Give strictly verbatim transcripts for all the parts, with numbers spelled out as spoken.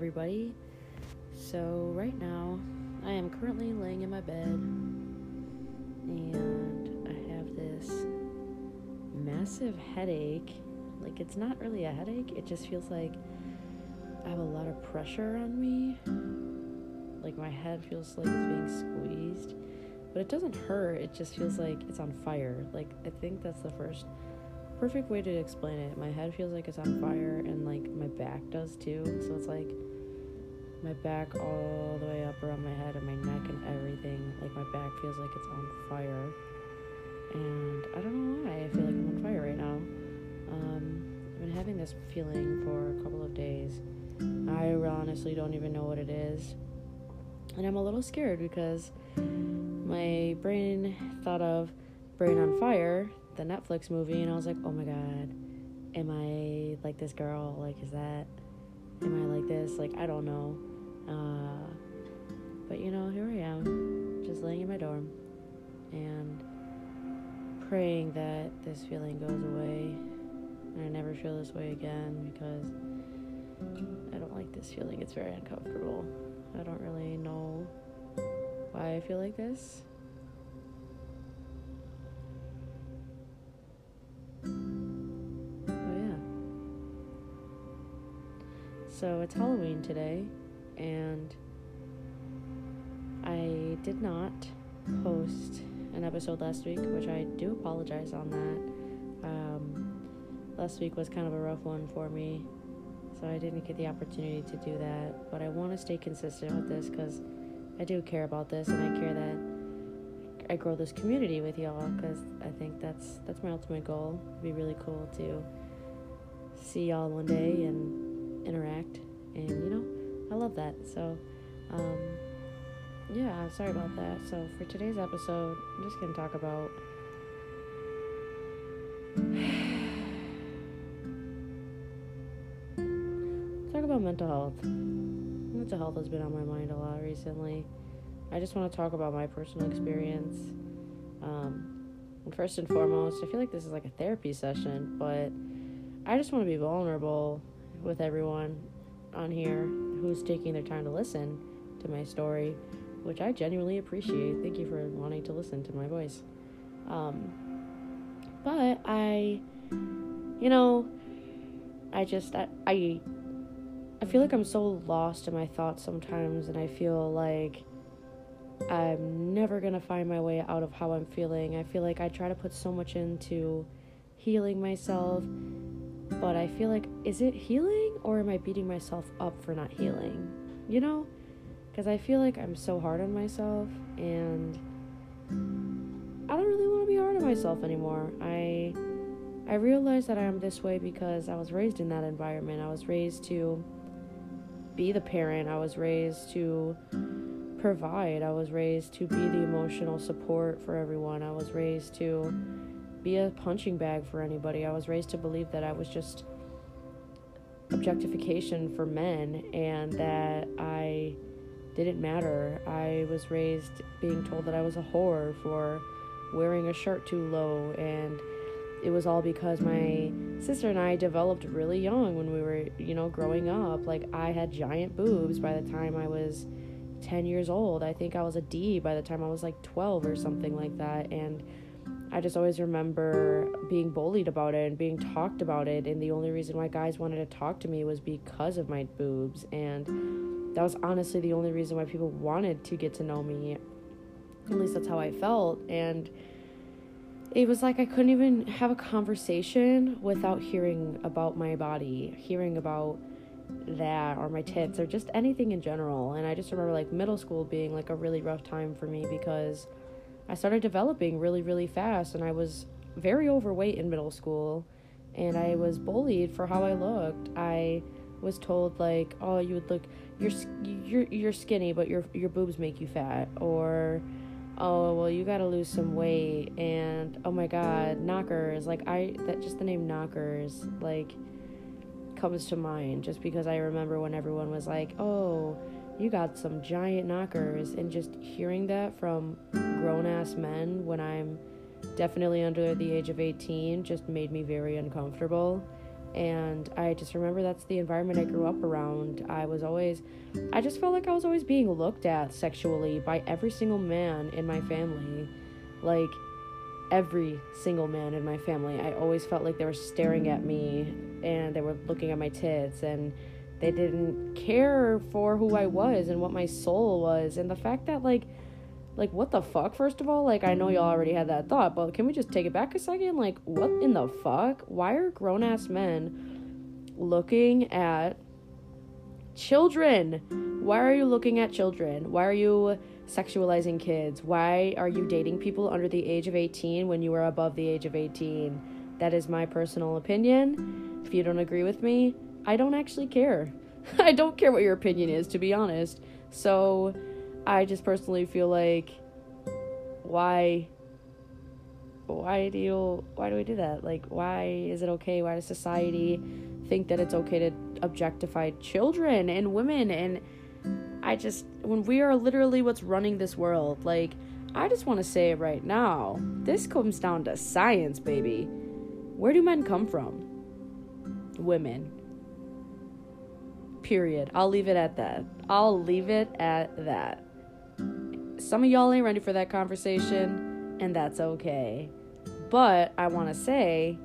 everybody. So right now, I am currently laying in my bed, and I have this massive headache. Like, it's not really a headache, it just feels like I have a lot of pressure on me. Like, my head feels like it's being squeezed, but it doesn't hurt, it just feels like it's on fire. Like, I think that's the first perfect way to explain it. My head feels like it's on fire, and like my back does too. So it's like my back all the way up around my head and my neck and everything. Like, my back feels like it's on fire, and I don't know why I feel like I'm on fire right now. um I've been having this feeling for a couple of days. I honestly don't even know what it is, and I'm a little scared because my brain thought of Brain on Fire, the Netflix movie, and I was like, oh my god, am I like this girl? Like, is that, am I like this? Like, I don't know. Uh, but you know, here I am, just laying in my dorm and praying that this feeling goes away and I never feel this way again, because I don't like this feeling. It's very uncomfortable. I don't really know why I feel like this. So it's Halloween today, and I did not post an episode last week, which I do apologize on that. Um, last week was kind of a rough one for me, so I didn't get the opportunity to do that, but I want to stay consistent with this because I do care about this, and I care that I grow this community with y'all, because I think that's, that's my ultimate goal. It'd be really cool to see y'all one day and interact, and you know, I love that. So um yeah, I'm sorry about that. So for today's episode, I'm just gonna talk about talk about mental health. Mental health has been on my mind a lot recently. I just want to talk about my personal experience. Um first and foremost, I feel like this is like a therapy session, but I just want to be vulnerable with everyone on here who's taking their time to listen to my story, which I genuinely appreciate. Thank you for wanting to listen to my voice. Um, but I, you know, I just, I, I, I feel like I'm so lost in my thoughts sometimes, and I feel like I'm never gonna find my way out of how I'm feeling. I feel like I try to put so much into healing myself, but I feel like, is it healing, or am I beating myself up for not healing? You know? Because I feel like I'm so hard on myself, and I don't really want to be hard on myself anymore. I I realize that I'm this way because I was raised in that environment. I was raised to be the parent. I was raised to provide. I was raised to be the emotional support for everyone. I was raised to be a punching bag for anybody. I was raised to believe that I was just objectification for men, and that I didn't matter. I was raised being told that I was a whore for wearing a shirt too low, and it was all because my sister and I developed really young when we were, you know, growing up. Like, I had giant boobs by the time I was ten years old. I think I was a D by the time I was like twelve or something like that, and I just always remember being bullied about it and being talked about it, and the only reason why guys wanted to talk to me was because of my boobs, and that was honestly the only reason why people wanted to get to know me. At least that's how I felt, and it was like I couldn't even have a conversation without hearing about my body, hearing about that, or my tits, or just anything in general. And I just remember like middle school being like a really rough time for me, because I started developing really, really fast, and I was very overweight in middle school, and I was bullied for how I looked. I was told like, "Oh, you would look, you're you're you're skinny, but your your boobs make you fat," or, "Oh, well, you got to lose some weight," and oh my God, knockers. Like I, that just the name knockers like comes to mind just because I remember when everyone was like, "Oh, you got some giant knockers," and just hearing that from grown-ass men when I'm definitely under the age of eighteen just made me very uncomfortable. And I just remember that's the environment I grew up around. I was always, I just felt like I was always being looked at sexually by every single man in my family. Like, every single man in my family. I always felt like they were staring at me and they were looking at my tits, and they didn't care for who I was and what my soul was. And the fact that, like, like, what the fuck, first of all? Like, I know y'all already had that thought, but can we just take it back a second? Like, what in the fuck? Why are grown-ass men looking at children? Why are you looking at children? Why are you sexualizing kids? Why are you dating people under the age of eighteen when you are above the age of eighteen? That is my personal opinion. If you don't agree with me, I don't actually care. I don't care what your opinion is, to be honest. So I just personally feel like, why, why do you, why do we do that? Like, why is it okay? Why does society think that it's okay to objectify children and women? And I just, when we are literally what's running this world, like, I just want to say right now, this comes down to science, baby. Where do men come from? Women. Period. I'll leave it at that. I'll leave it at that. Some of y'all ain't ready for that conversation, and that's okay. But I want to say,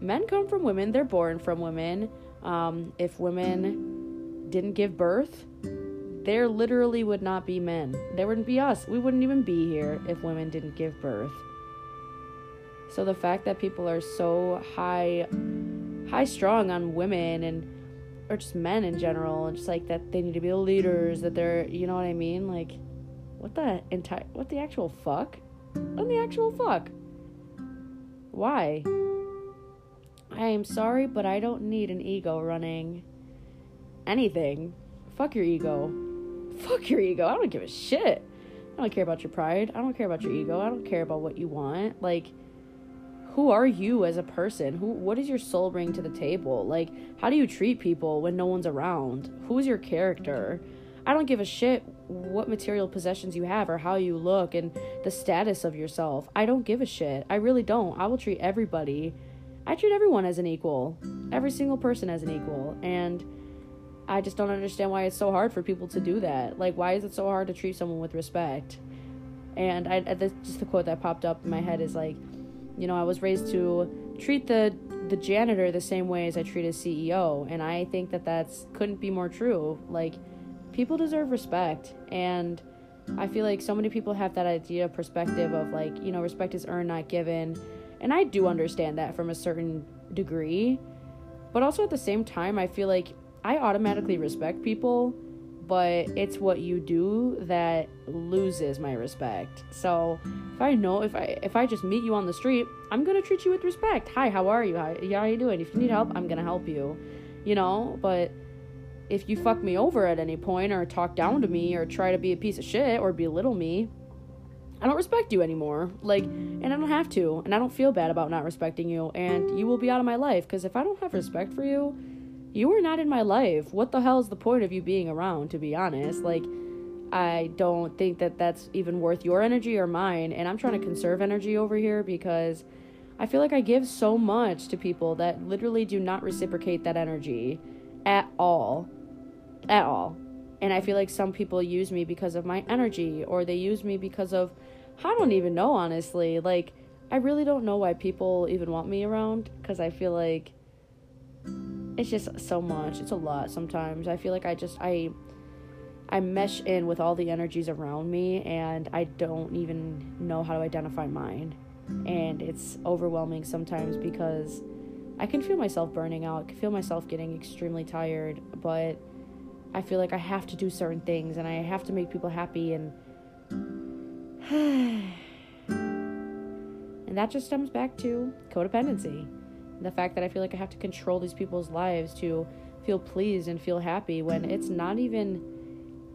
men come from women. They're born from women. Um, if women didn't give birth, there literally would not be men. There wouldn't be us. We wouldn't even be here if women didn't give birth. So the fact that people are so high, high strung on women and or just men in general, and just like that they need to be the leaders, that they're, you know what I mean? Like, what the entire, what the actual fuck? What the actual fuck? Why? I am sorry, but I don't need an ego running anything. Fuck your ego. Fuck your ego. I don't give a shit. I don't care about your pride. I don't care about your ego. I don't care about what you want. Like, who are you as a person? Who? What does your soul bring to the table? Like, how do you treat people when no one's around? Who's your character? I don't give a shit what material possessions you have or how you look and the status of yourself. I don't give a shit. I really don't. I will treat everybody. I treat everyone as an equal. Every single person as an equal. And I just don't understand why it's so hard for people to do that. Like, why is it so hard to treat someone with respect? And I, that's just the quote that popped up in my head is like, you know, I was raised to treat the the janitor the same way as I treat a C E O, and I think that that's couldn't be more true. Like, people deserve respect, and I feel like so many people have that idea, perspective of like, you know, respect is earned, not given, and I do understand that from a certain degree, but also at the same time, I feel like I automatically respect people, but it's what you do that loses my respect. So if I know, if I if I just meet you on the street, I'm going to treat you with respect. Hi, how are you? How, how are you doing? If you need help, I'm going to help you, you know? But if you fuck me over at any point or talk down to me or try to be a piece of shit or belittle me, I don't respect you anymore. Like, and I don't have to, and I don't feel bad about not respecting you, and you will be out of my life, because if I don't have respect for you, you are not in my life. What the hell is the point of you being around, to be honest? Like, I don't think that that's even worth your energy or mine. And I'm trying to conserve energy over here because I feel like I give so much to people that literally do not reciprocate that energy at all. At all. And I feel like some people use me because of my energy, or they use me because of, I don't even know, honestly. Like, I really don't know why people even want me around, because I feel like it's just so much. It's a lot sometimes. I feel like I just, I I mesh in with all the energies around me, and I don't even know how to identify mine. And it's overwhelming sometimes because I can feel myself burning out. I can feel myself getting extremely tired, but I feel like I have to do certain things, and I have to make people happy, and and that just stems back to codependency. The fact that I feel like I have to control these people's lives to feel pleased and feel happy, when it's not even,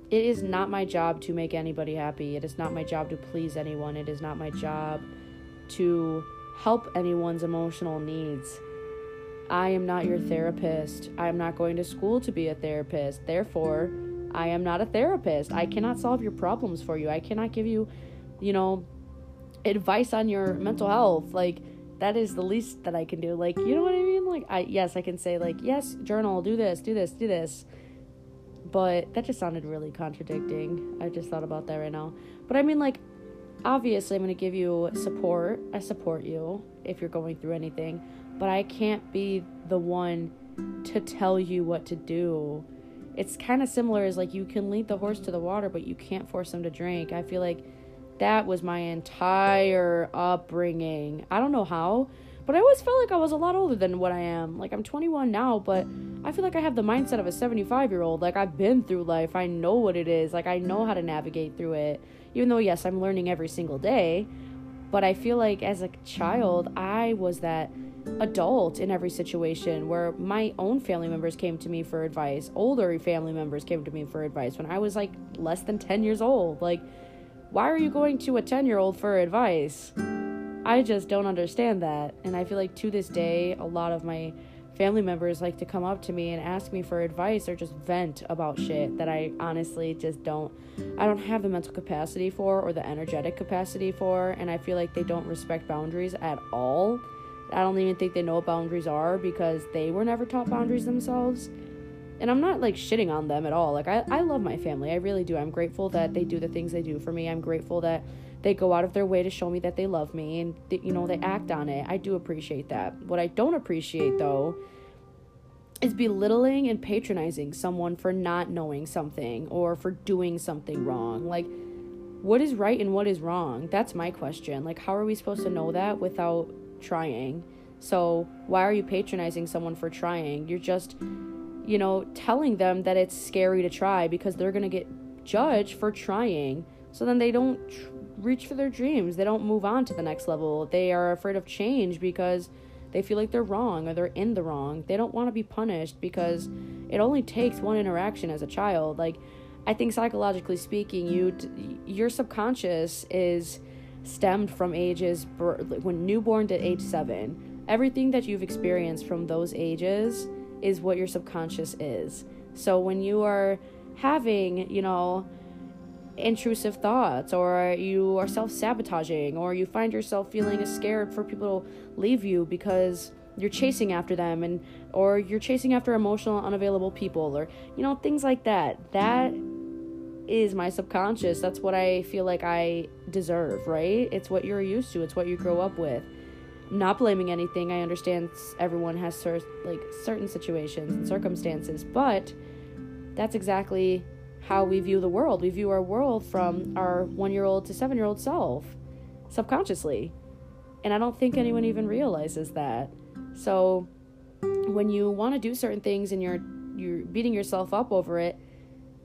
it is not my job to make anybody happy. It is not my job to please anyone. It is not my job to help anyone's emotional needs. I am not your therapist. I am not going to school to be a therapist. Therefore, I am not a therapist. I cannot solve your problems for you. I cannot give you, you know, advice on your mental health. Like, that is the least that I can do. Like, you know what I mean? like, I yes, I can say, like, yes, journal, do this, do this, do this. But that just sounded really contradicting. I just thought about that right now. But I mean, like, obviously I'm going to give you support. I support you if you're going through anything. But I can't be the one to tell you what to do. It's kind of similar as, like, you can lead the horse to the water, but you can't force them to drink. I feel like that was my entire upbringing. I don't know how, but I always felt like I was a lot older than what I am. Like, I'm twenty-one now, but I feel like I have the mindset of a seventy-five-year-old. Like, I've been through life. I know what it is. Like, I know how to navigate through it. Even though, yes, I'm learning every single day. But I feel like as a child, I was that adult in every situation where my own family members came to me for advice. Older family members came to me for advice when I was, like, less than ten years old. Like, why are you going to a ten-year-old for advice? I just don't understand that. And I feel like to this day, a lot of my family members like to come up to me and ask me for advice or just vent about shit that I honestly just don't I don't have the mental capacity for or the energetic capacity for. And I feel like they don't respect boundaries at all. I don't even think they know what boundaries are because they were never taught boundaries themselves. And I'm not, like, shitting on them at all. Like, I, I love my family. I really do. I'm grateful that they do the things they do for me. I'm grateful that they go out of their way to show me that they love me and, th- you know, they act on it. I do appreciate that. What I don't appreciate, though, is belittling and patronizing someone for not knowing something or for doing something wrong. Like, what is right and what is wrong? That's my question. Like, how are we supposed to know that without trying? So why are you patronizing someone for trying? You're just, you know, telling them that it's scary to try because they're going to get judged for trying. So then they don't tr- reach for their dreams. They don't move on to the next level. They are afraid of change because they feel like they're wrong or they're in the wrong. They don't want to be punished because it only takes one interaction as a child. Like, I think psychologically speaking, you t- your subconscious is stemmed from ages br- when newborn to age seven. Everything that you've experienced from those ages is what your subconscious is. So when you are having, you know, intrusive thoughts, or you are self-sabotaging, or you find yourself feeling scared for people to leave you because you're chasing after them, and or you're chasing after emotional unavailable people, or, you know, things like that, that is my subconscious. That's what I feel like I deserve, right? It's what you're used to. It's what you grow up with. Not blaming anything. I understand everyone has cer- like certain situations and circumstances, but that's exactly how we view the world. We view our world from our one-year-old to seven-year-old self subconsciously, and I don't think anyone even realizes that. So when you want to do certain things and you're you're beating yourself up over it,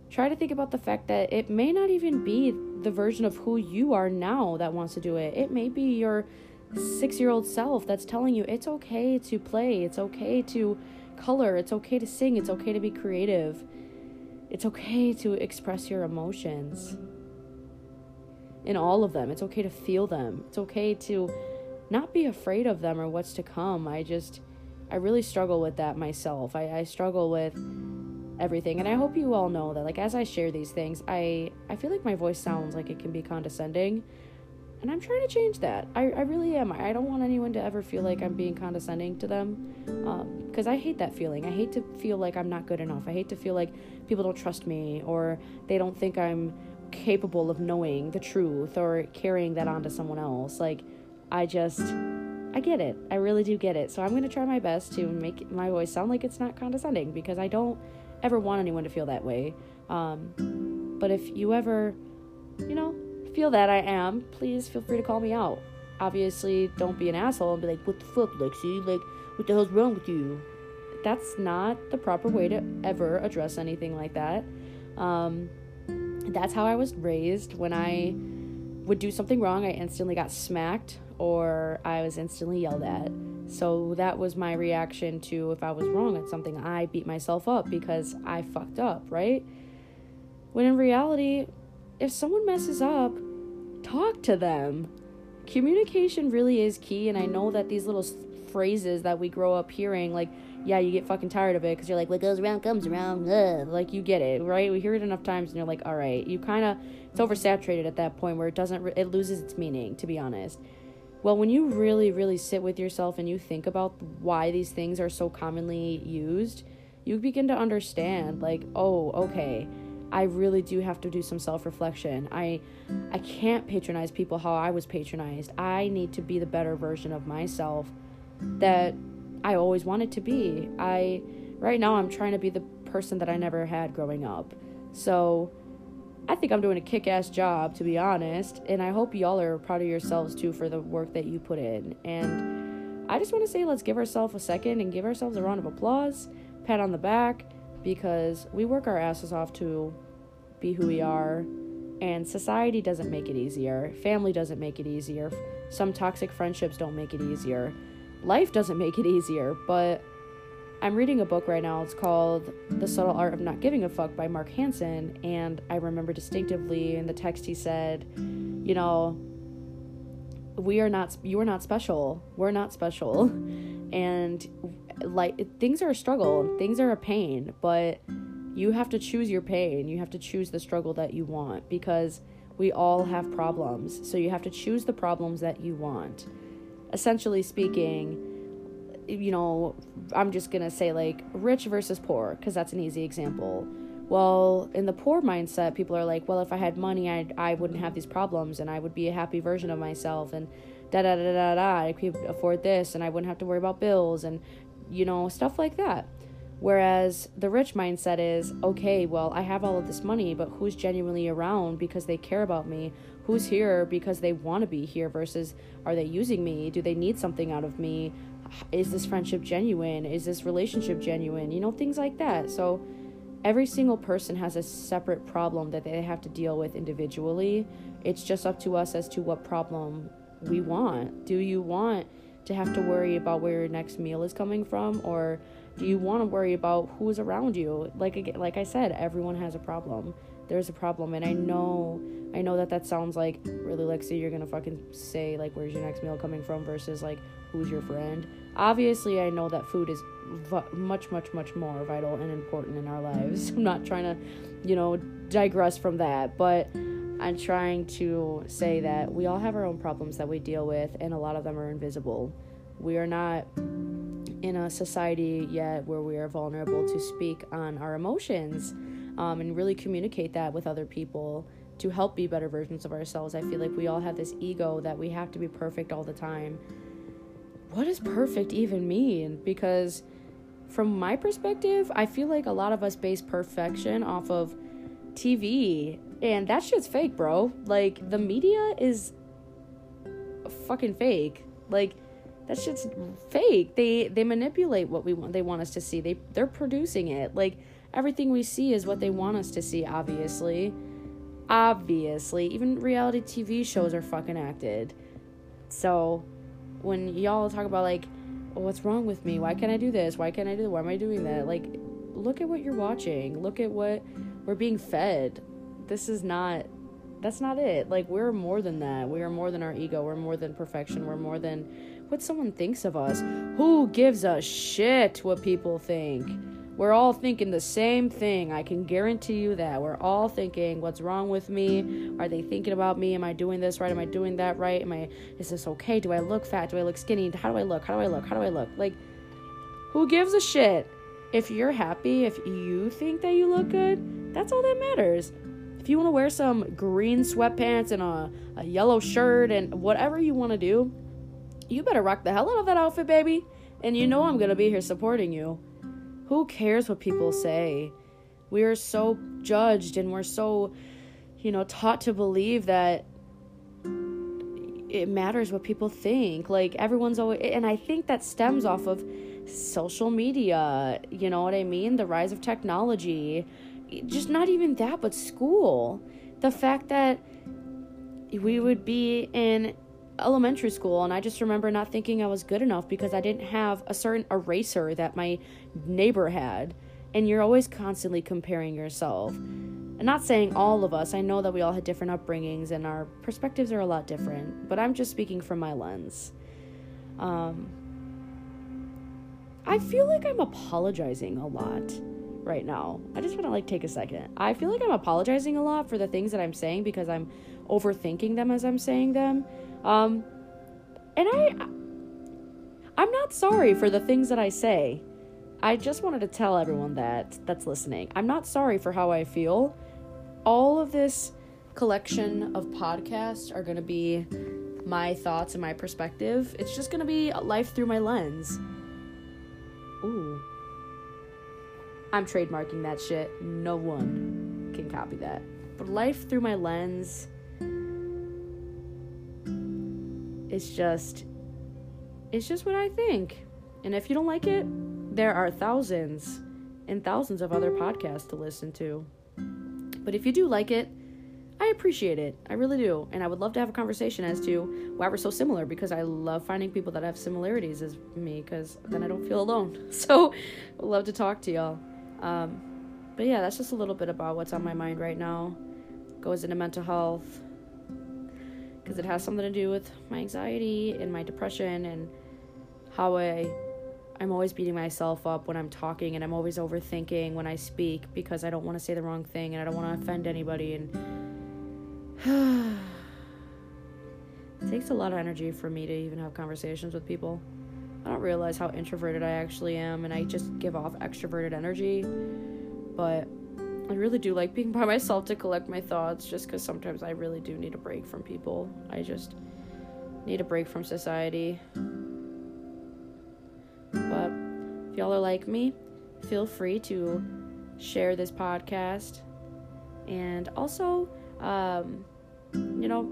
try to think about the fact that it may not even be the version of who you are now that wants to do it. It may be your six-year-old self that's telling you it's okay to play, it's okay to color, it's okay to sing, it's okay to be creative, it's okay to express your emotions in all of them, it's okay to feel them, it's okay to not be afraid of them or what's to come. I just I really struggle with that myself. I, I struggle with everything, and I hope you all know that, like, as I share these things, I I feel like my voice sounds like it can be condescending. And I'm trying to change that. I, I really am. I don't want anyone to ever feel like I'm being condescending to them. Um, because I hate that feeling. I hate to feel like I'm not good enough. I hate to feel like people don't trust me, or they don't think I'm capable of knowing the truth or carrying that on to someone else. Like, I just, I get it. I really do get it. So I'm going to try my best to make my voice sound like it's not condescending, because I don't ever want anyone to feel that way. Um, but if you ever, you know, feel that I am, please feel free to call me out. Obviously, don't be an asshole and be like, what the fuck, Lexi? Like, what the hell's wrong with you? That's not the proper way to ever address anything like that. Um, that's how I was raised. When I would do something wrong, I instantly got smacked, or I was instantly yelled at. So that was my reaction to if I was wrong at something. I beat myself up because I fucked up, right? When in reality, if someone messes up, talk to them. Communication really is key, and I know that these little phrases that we grow up hearing, like, yeah, you get fucking tired of it because you're like, what goes around comes around. Ugh. Like, you get it, right? We hear it enough times, and you're like, all right. You kind of, it's oversaturated at that point where it doesn't, it loses its meaning, to be honest. Well, when you really, really sit with yourself and you think about why these things are so commonly used, you begin to understand, like, oh, okay, I really do have to do some self-reflection. I I can't patronize people how I was patronized. I need to be the better version of myself that I always wanted to be. I right now I'm trying to be the person that I never had growing up. So I think I'm doing a kick-ass job, to be honest, and I hope y'all are proud of yourselves too for the work that you put in. And I just want to say, let's give ourselves a second and give ourselves a round of applause, pat on the back, because we work our asses off to be who we are, and society doesn't make it easier. Family doesn't make it easier. Some toxic friendships don't make it easier. Life doesn't make it easier, but I'm reading a book right now. It's called The Subtle Art of Not Giving a Fuck by Mark Hansen, and I remember distinctively in the text he said, you know, we are not, you are not special. We're not special. And like, things are a struggle, things are a pain, but you have to choose your pain. You have to choose the struggle that you want, because we all have problems. So you have to choose the problems that you want. Essentially speaking, you know, I'm just gonna say, like, rich versus poor, because that's an easy example. Well, in the poor mindset, people are like, well, if I had money, I I wouldn't have these problems, and I would be a happy version of myself, and da da da da da. I could afford this, and I wouldn't have to worry about bills, and you know, stuff like that. Whereas the rich mindset is, okay, well, I have all of this money, but who's genuinely around because they care about me? Who's here because they want to be here? Versus, are they using me? Do they need something out of me? Is this friendship genuine? Is this relationship genuine? You know, things like that. So every single person has a separate problem that they have to deal with individually. It's just up to us as to what problem we want. Do you want to have to worry about where your next meal is coming from? Or do you want to worry about who's around you? Like, like I said, everyone has a problem. There's a problem. And I know, I know that that sounds like, really, Lexi, you're going to fucking say, like, where's your next meal coming from versus, like, who's your friend? Obviously, I know that food is v- much, much, much more vital and important in our lives. I'm not trying to, you know, digress from that, but I'm trying to say that we all have our own problems that we deal with, and a lot of them are invisible. We are not in a society yet where we are vulnerable to speak on our emotions um, and really communicate that with other people to help be better versions of ourselves. I feel like we all have this ego that we have to be perfect all the time. What does perfect even mean? Because from my perspective, I feel like a lot of us base perfection off of T V, and that shit's fake, bro. Like, the media is fucking fake. Like, that shit's fake. They they manipulate what we want. They want us to see. They they're producing it. Like, everything we see is what they want us to see. Obviously, obviously, even reality T V shows are fucking acted. So when y'all talk about, like, oh, what's wrong with me? Why can't I do this? Why can't I do that? Why am I doing that? Like, look at what you're watching. Look at what we're being fed. This is not, that's not it. Like, we're more than that. We are more than our ego. We're more than perfection. We're more than what someone thinks of us. Who gives a shit what people think? We're all thinking the same thing. I can guarantee you that. We're all thinking, what's wrong with me? Are they thinking about me? Am I doing this right? Am I doing that right? Am I, is this okay? Do I look fat? Do I look skinny? How do I look? How do I look? How do I look? Like, who gives a shit? If you're happy, if you think that you look good, that's all that matters. If you want to wear some green sweatpants and a, a yellow shirt and whatever you want to do, you better rock the hell out of that outfit, baby. And you know I'm going to be here supporting you. Who cares what people say? We are so judged, and we're so, you know, taught to believe that it matters what people think. Like, everyone's always, and I think that stems off of social media, you know what I mean? The rise of technology. Just not even that, but school. The fact that we would be in elementary school, and I just remember not thinking I was good enough because I didn't have a certain eraser that my neighbor had. And you're always constantly comparing yourself. I'm not saying all of us. I know that we all had different upbringings and our perspectives are a lot different, but I'm just speaking from my lens. Um, I feel like I'm apologizing a lot right now. I just want to, like, take a second. I feel like I'm apologizing a lot for the things that I'm saying because I'm overthinking them as I'm saying them. Um, And I, I'm not sorry for the things that I say. I just wanted to tell everyone that that's listening. I'm not sorry for how I feel. All of this collection of podcasts are going to be my thoughts and my perspective. It's just going to be life through my lens. Ooh. I'm trademarking that shit. No one can copy that. But life through my lens is just, it's just what I think. And if you don't like it, there are thousands and thousands of other podcasts to listen to. But if you do like it, I appreciate it. I really do. And I would love to have a conversation as to why we're so similar, because I love finding people that have similarities as me, because then I don't feel alone. So I would love to talk to y'all. Um, but yeah, that's just a little bit about what's on my mind right now. Goes into mental health, because it has something to do with my anxiety and my depression and how I... I'm always beating myself up when I'm talking, and I'm always overthinking when I speak because I don't want to say the wrong thing and I don't want to offend anybody. And it takes a lot of energy for me to even have conversations with people. I don't realize how introverted I actually am, and I just give off extroverted energy. But I really do like being by myself to collect my thoughts, just because sometimes I really do need a break from people. I just need a break from society. But if y'all are like me, feel free to share this podcast, and also um you know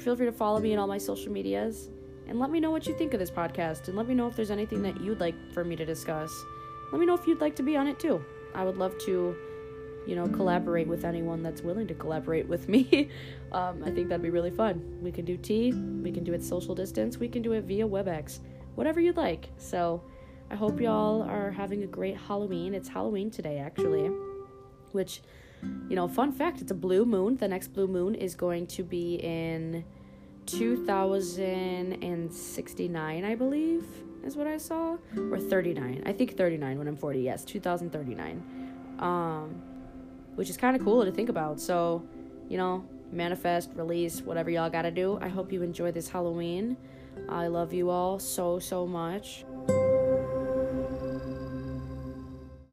feel free to follow me on all my social medias, and let me know what you think of this podcast, and let me know if there's anything that you'd like for me to discuss. Let me know if you'd like to be on it too. I would love to you know collaborate with anyone that's willing to collaborate with me. um I think that'd be really fun. We can do tea, we can do it social distance, we can do it via WebEx, whatever you'd like. So I hope y'all are having a great Halloween. It's Halloween today, actually, which, you know, fun fact, it's a blue moon. The next blue moon is going to be in two thousand sixty-nine, I believe, is what I saw, or thirty-nine. I think thirty-nine when I'm forty. Yes, two thousand thirty-nine, um, which is kind of cool to think about. So, you know, manifest, release, whatever y'all got to do. I hope you enjoy this Halloween. I love you all so, so much.